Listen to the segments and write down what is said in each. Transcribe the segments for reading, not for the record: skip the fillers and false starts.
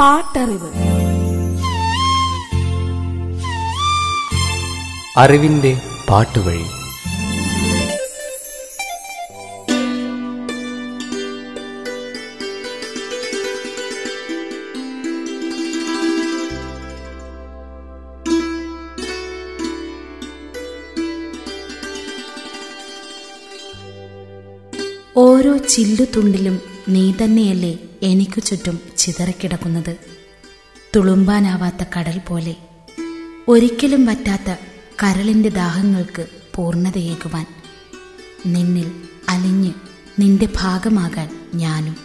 പാട്ടറിവ്. അറിവിന്റെ പാട്ടുവഴി. ഓരോ ചില്ലുതുണ്ടിലും നീ തന്നെയല്ലേ എനിക്കു ചുറ്റും ചിതറിക്കിടക്കുന്നത്. തുളുമ്പാനാവാത്ത കടൽ പോലെ ഒരിക്കലും വറ്റാത്ത കരളിൻ്റെ ദാഹങ്ങൾക്ക് പൂർണ്ണതയേകുവാൻ, നിന്നിൽ അലിഞ്ഞ് നിന്റെ ഭാഗമാകാൻ ഞാനും.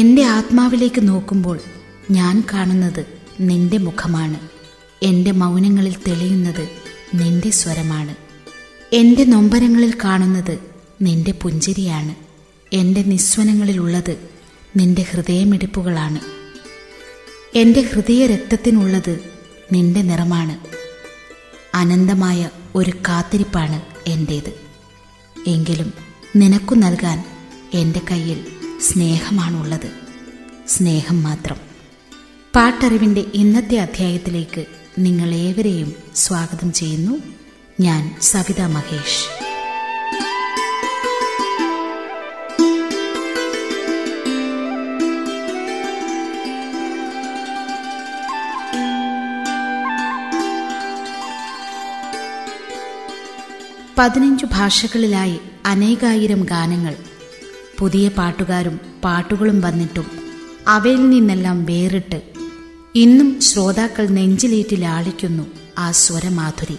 എൻ്റെ ആത്മാവിലേക്ക് നോക്കുമ്പോൾ ഞാൻ കാണുന്നത് നിന്റെ മുഖമാണ്, എൻ്റെ മൗനങ്ങളിൽ തെളിയുന്നത് നിന്റെ സ്വരമാണ്, എൻ്റെ നൊമ്പരങ്ങളിൽ കാണുന്നത് നിന്റെ പുഞ്ചിരിയാണ്, എൻ്റെ നിസ്വനങ്ങളിലുള്ളത് നിന്റെ ഹൃദയമിടിപ്പുകളാണ്, എൻ്റെ ഹൃദയ രക്തത്തിനുള്ളത് നിന്റെ നിറമാണ്. അനന്തമായ ഒരു കാത്തിരിപ്പാണ് എൻ്റേത്. എങ്കിലും നിനക്കു നൽകാൻ എൻ്റെ കയ്യിൽ സ്നേഹമാണുള്ളത്, സ്നേഹം മാത്രം. പാട്ടറിവിൻ്റെ ഇന്നത്തെ അധ്യായത്തിലേക്ക് നിങ്ങളേവരെയും സ്വാഗതം ചെയ്യുന്നു. ഞാൻ സവിത മഹേഷ്. പതിനഞ്ചു ഭാഷകളിലായി അനേകായിരം ഗാനങ്ങൾ, പുതിയ പാട്ടുകാരും പാട്ടുകളും വന്നിട്ടും അവയിൽ നിന്നെല്ലാം വേറിട്ട് ഇന്നും ശ്രോതാക്കൾ നെഞ്ചിലേറ്റി ലാളിക്കുന്നു ആ സ്വരമാധുരി.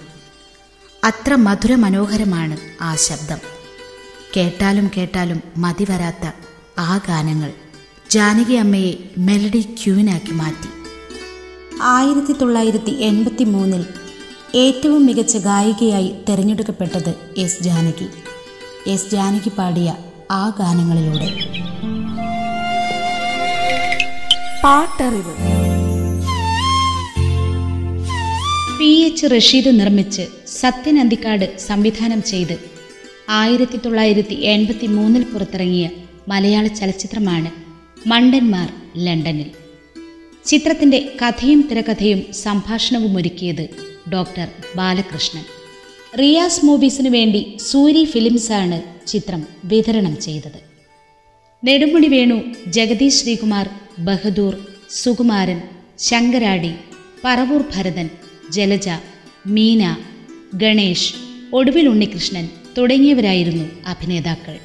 അത്ര മധുര മനോഹരമാണ് ആ ശബ്ദം. കേട്ടാലും കേട്ടാലും മതിവരാത്ത ആ ഗാനങ്ങൾ ജാനകി അമ്മയെ മെലഡി ക്യൂനാക്കി മാറ്റി. 1983 ഏറ്റവും മികച്ച ഗായികയായി തിരഞ്ഞെടുക്കപ്പെട്ടത് എസ്. ജാനകി. എസ്. ജാനകി പാടിയ ആ ഗാനങ്ങളിലൂടെ പാട്ടറിവ്. പി. എച്ച്. റഷീദ് നിർമ്മിച്ച് സത്യൻ അന്തിക്കാട് സംവിധാനം ചെയ്ത് 1983 പുറത്തിറങ്ങിയ മലയാള ചലച്ചിത്രമാണ് മണ്ടന്മാർ ലണ്ടനിൽ. ചിത്രത്തിൻ്റെ കഥയും തിരക്കഥയും സംഭാഷണവും ഒരുക്കിയത് ഡോക്ടർ ബാലകൃഷ്ണൻ. റിയാസ് മൂവീസിനു വേണ്ടി സൂരി ഫിലിംസാണ് ചിത്രം വിതരണം ചെയ്തത്. നെടുമുടി വേണു, ജഗദീഷ്, ശ്രീകുമാർ, ബഹദൂർ, സുകുമാരൻ, ശങ്കരാടി, പറവൂർ ഭരതൻ, ജലജ, മീന, ഗണേഷ്, ഒടുവിൽ ഉണ്ണികൃഷ്ണൻ തുടങ്ങിയവരായിരുന്നു അഭിനേതാക്കൾ.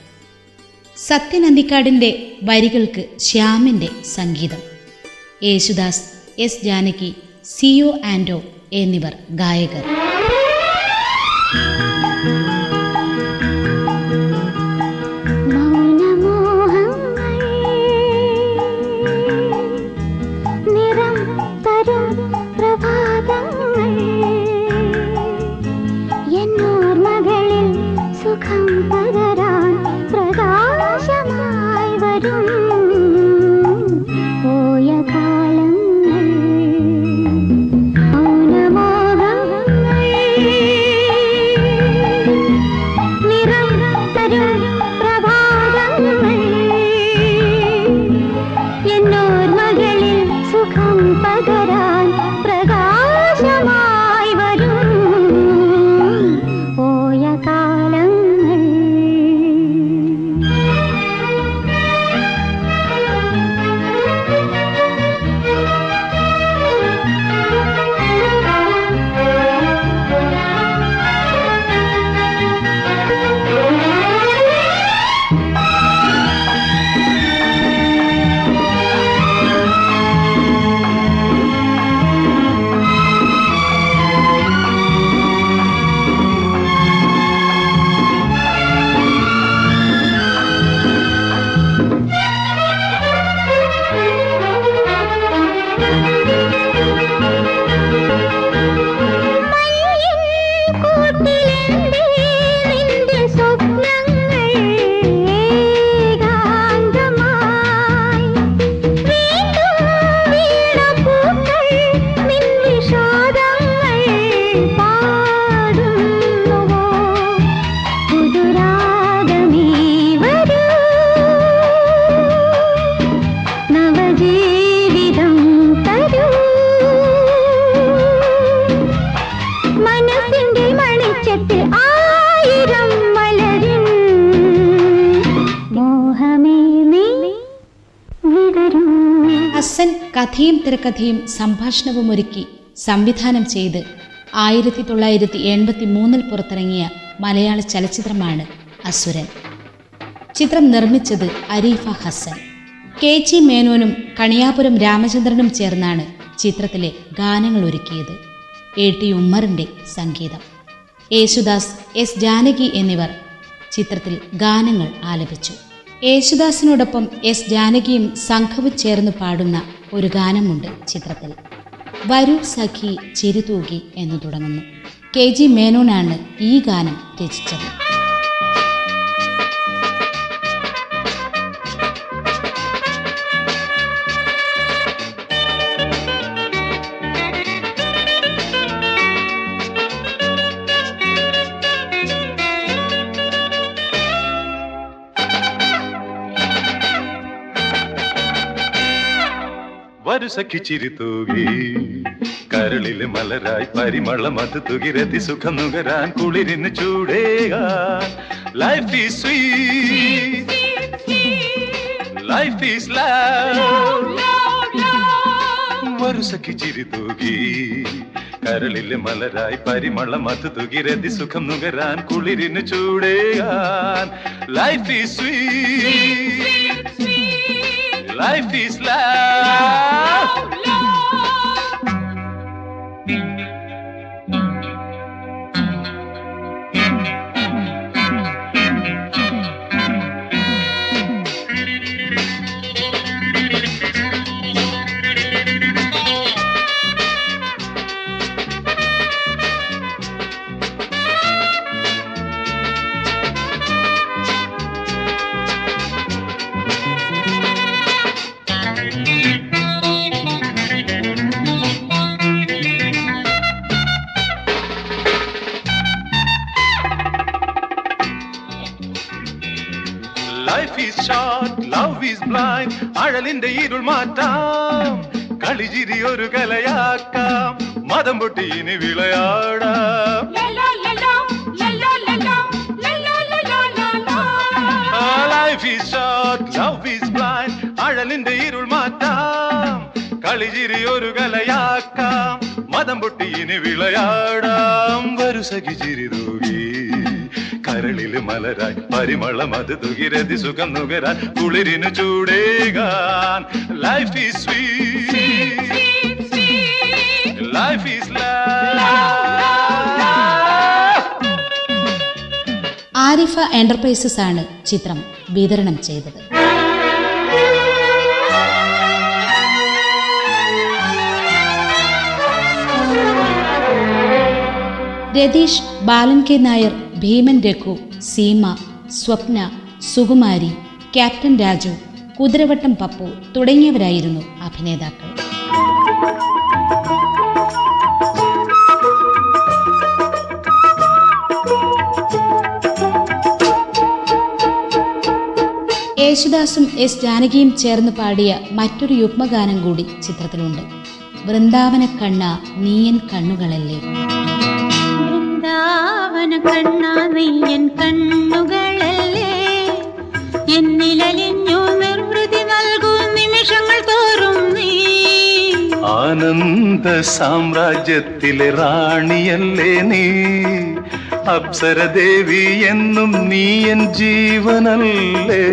സത്യൻ അന്തിക്കാടിൻ്റെ വരികൾക്ക് ശ്യാമിൻ്റെ സംഗീതം. യേശുദാസ്, എസ്. ജാനകി, സിഒ ആൻഡോ എന്നിവർ ഗായകർ. ജീവിതം അതിന്റെ മണിച്ചെട്ടിൽ ആയിരം മലരിൻ മോഹമേ നീ വിടരൂ. ഹസൻ കഥയും തിരക്കഥയും സംഭാഷണവും ഒരുക്കി സംവിധാനം ചെയ്ത് 1983 പുറത്തിറങ്ങിയ മലയാള ചലച്ചിത്രമാണ് അസുരൻ. ചിത്രം നിർമ്മിച്ചത് അരീഫ ഹസൻ. കെ ജി മേനോനും കണിയാപുരം രാമചന്ദ്രനും ചേർന്നാണ് ചിത്രത്തിലെ ഗാനങ്ങൾ ഒരുക്കിയത്. എ ടി ഉമ്മറിൻ്റെ സംഗീതം. യേശുദാസ്, എസ് ജാനകി എന്നിവർ ചിത്രത്തിൽ ഗാനങ്ങൾ ആലപിച്ചു. യേശുദാസിനോടൊപ്പം എസ് ജാനകിയും സംഘവും ചേർന്ന് പാടുന്ന ഒരു ഗാനമുണ്ട് ചിത്രത്തിൽ. വരൂ സഖി ചിരിതൂകി എന്ന് തുടങ്ങുന്നു. കെ ജി മേനോനാണ് ഈ ഗാനം രചിച്ചത്. വരു സഖി ചിരിതൂകി കരളിലെ മലരായി പരിമളം അത് തുകിരതി സുഖം നുകരാൻ കുളിരിന്ന് ചൂടേകാൻ. Life is sweet, life is love. വരു സഖി ചിരിതൂകി കരളിലെ മലരായി പരിമളം അത് തുകിരതി സുഖം നുകരാൻ കുളിരിന്ന് ചൂടേകാൻ. Life is sweet, life is love. അഴലിന്റെ ഇരുൾ മാറ്റാം, കളിചിരി ഒരു കലയാക്കാം, മതം പൊട്ടിയിനി വിളയാടാം. Life is short, love is blind. അഴലിന്റെ ഇരുൾ മാറ്റാം, കളിചിരി ഒരു കലയാക്കാം, മതം പൊട്ടിയിനി വിളയാടാം. വരു സഖി ചിരിതൂകി കരളിൽ മലരായി പരിമളം അത് തുകിരതി സുഖം നുകരാൻ കുളിരിനു ചൂടേകാൻ. Life is sweet, life is love. Arifa enterprises ആണ് ചിത്രം വിതരണം ചെയ്തത്. രതീഷ്, ബാലൻ, കെ. നായർ, ഭീമൻ, രഘു, സീമ, സ്വപ്ന, സുകുമാരി, ക്യാപ്റ്റൻ രാജു, കുതിരവട്ടം പപ്പു തുടങ്ങിയവരായിരുന്നു അഭിനേതാക്കൾ. യേശുദാസും എസ് ജാനകിയും ചേർന്ന് പാടിയ മറ്റൊരു യുഗ്മഗാനം കൂടി ചിത്രത്തിലുണ്ട്. വൃന്ദാവന കണ്ണ നീയൻ കണ്ണുകളല്ലേ. വൃന്ദാവന കണ്ണ നീയൻ കണ്ണുകളല്ലേ, എന്നിലലിഞ്ഞു നിർവൃതി നൽകൂ നിമിഷങ്ങൾ തോറും നീ. ആനന്ദ സാമ്രാജ്യത്തിലെ റാണിയല്ലേ നീ, അപ്സരദേവി എന്നും നീയൻ ജീവനല്ലേ.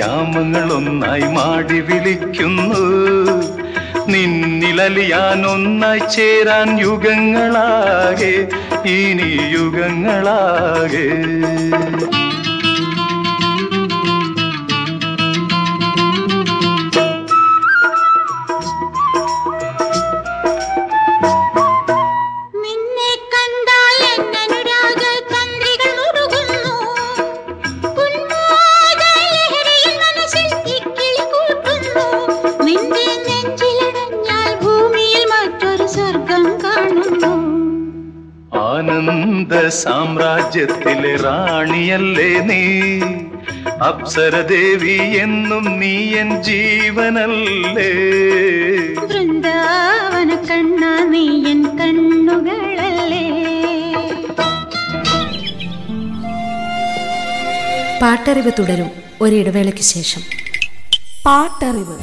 യാമങ്ങളൊന്നായി മാടി വിളിക്കുന്നു, നിന്നിലലിയാൻ ഒന്നായി ചേരാൻ യുഗങ്ങളാകെ ഇനി യുഗങ്ങളാകെ. ആനന്ദ സാമ്രാജ്യത്തിലെ റാണിയല്ലേ നീ, അപ്സരദേവി എന്നും നീ എൻ ജീവനല്ലേ. വൃന്ദാവന കണ്ണ നീ എൻ കണ്ണുകളല്ലേ. പാട്ടറിവ് തുടരും ഒരിടവേളയ്ക്ക് ശേഷം. പാട്ടറിവ്.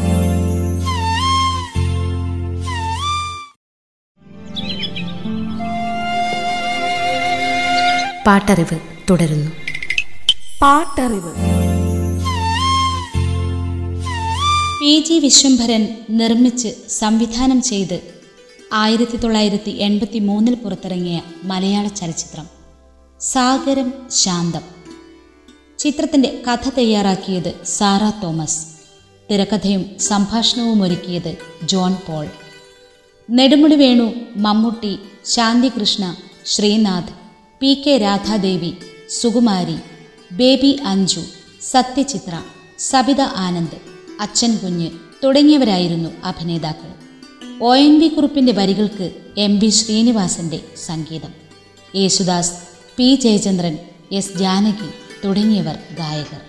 പാട്ടറിവ് തുടരുന്നു. പാട്ടറിവ്. പി ജി വിശ്വംഭരൻ നിർമ്മിച്ച് സംവിധാനം ചെയ്ത് 1983 പുറത്തിറങ്ങിയ മലയാള ചലച്ചിത്രം സാഗരം ശാന്തം. ചിത്രത്തിൻ്റെ കഥ തയ്യാറാക്കിയത് സാറാ തോമസ്, തിരക്കഥയും സംഭാഷണവും ഒരുക്കിയത് John Paul. Nedumudi Venu, Mammootty, Shanthi Krishna, Sreenath, P K Radhadevi, Sukumari, baby Anju, Sathyachitra, Sabitha Anand, Achan Kunju തുടങ്ങിയവരായിരുന്നു അഭിനേതാക്കൾ. ONV കുറുപ്പിൻ്റെ വരികൾക്ക് MV ശ്രീനിവാസൻ്റെ സംഗീതം. Yesudas, P Jayachandran, S. ജാനകി തുടങ്ങിയവർ ഗായകർ.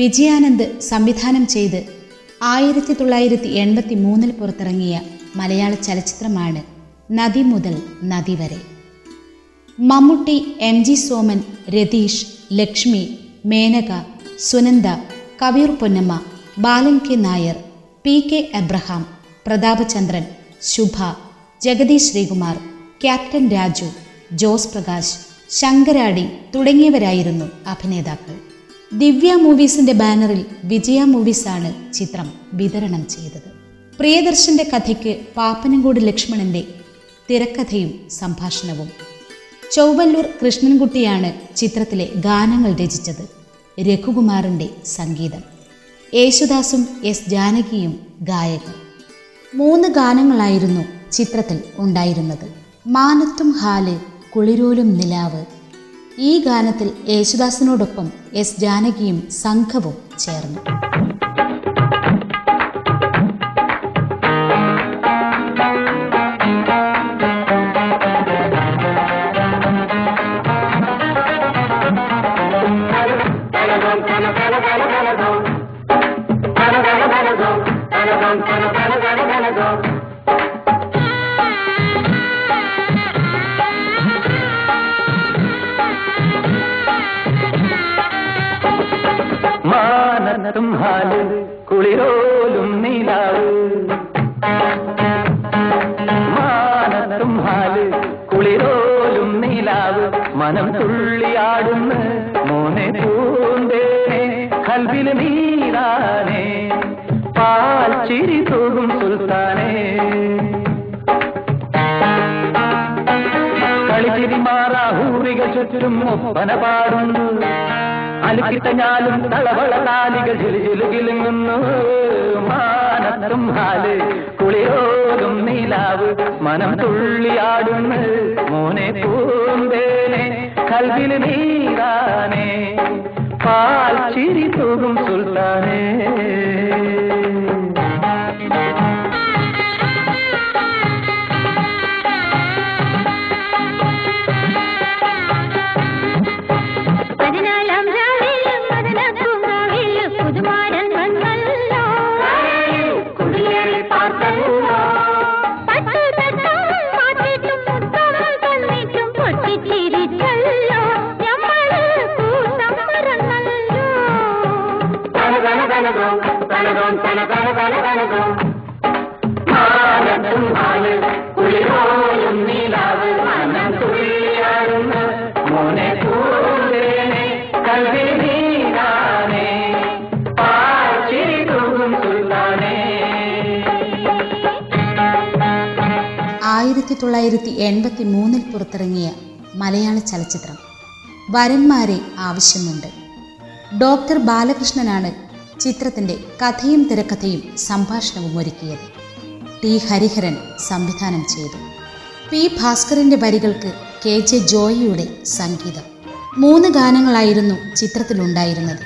വിജയാനന്ദ് സംവിധാനം ചെയ്ത് 1983 പുറത്തിറങ്ങിയ മലയാള ചലച്ചിത്രമാണ് നദി Muthal Nadi Vare. Mammootty, MG Soman, Ratheesh, Lakshmi, Menaka, Sunanda, Kaviyoor Ponnamma, Balan K Nair, PK Abraham, Prathapachandran, Shubha, Jagadish Sreekumar, captain Raju, Jose Prakash, Sankaradi തുടങ്ങിയവരായിരുന്നു അഭിനേതാക്കൾ. ദിവ്യ മൂവീസിന്റെ ബാനറിൽ വിജയ മൂവീസാണ് ചിത്രം വിതരണം ചെയ്തത്. പ്രിയദർശന്റെ കഥയ്ക്ക് പാപ്പനംകൂട് ലക്ഷ്മണന്റെ തിരക്കഥയും സംഭാഷണവും. ചൊവ്വല്ലൂർ കൃഷ്ണൻകുട്ടിയാണ് ചിത്രത്തിലെ ഗാനങ്ങൾ രചിച്ചത്. രഘുകുമാറിന്റെ സംഗീതം. യേശുദാസും S. ജാനകിയും ഗായകർ. 3 ഗാനങ്ങളായിരുന്നു ചിത്രത്തിൽ ഉണ്ടായിരുന്നത്. മാനത്തും ഹാല്, കുളിരോലും നിലാവ്. ഈ ഗാനത്തിൽ യേശുദാസിനോടൊപ്പം S. ജാനകിയും സംഘവും ചേർന്നു. മാറാഹൂറികൾ ചുറ്റിലും ഒപ്പന പാടുന്നു. അലുക്കിത്തഞ്ഞാലും തളവളതാലികൾ ചിലുകിലുങ്ങുന്നു. മാനത്തും ഹാല് കുളിയോടും നീലാവ് മനം തുള്ളിയാടുന്നു. മോനെ പൂന്തേനെ കൽവിൽ നീരാനേ പാൽ ചിരി തൂകും സുൽത്താനേ. ിൽ പുറത്തിറങ്ങിയ മലയാള ചലച്ചിത്രം വരന്മാരെ ആവശ്യമുണ്ട്. ഡോക്ടർ ബാലകൃഷ്ണനാണ് ചിത്രത്തിൻ്റെ കഥയും തിരക്കഥയും സംഭാഷണവും ഒരുക്കിയത്. ടി ഹരിഹരൻ സംവിധാനം ചെയ്തു. പി ഭാസ്കറിൻ്റെ വരികൾക്ക് കെ ജെ ജോയിയുടെ സംഗീതം. 3 ഗാനങ്ങളായിരുന്നു ചിത്രത്തിലുണ്ടായിരുന്നത്.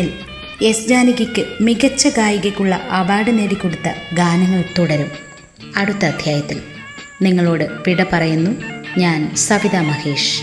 ിൽ എസ് ജാനകിക്ക് മികച്ച ഗായികയ്ക്കുള്ള അവാർഡ് നേടിക്കൊടുത്ത ഗാനങ്ങൾ തുടരും അടുത്ത അധ്യായത്തിൽ. നിങ്ങളോട് വിട പറയുന്നു ഞാൻ സവിത മഹേഷ്.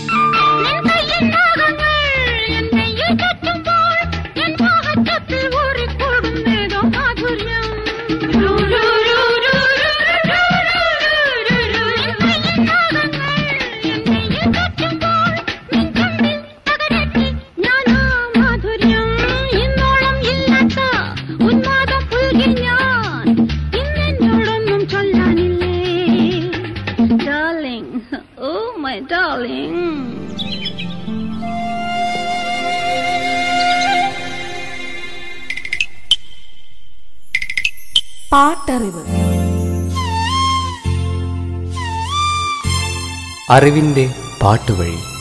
അറിവിന്റെ പാട്ടുവഴി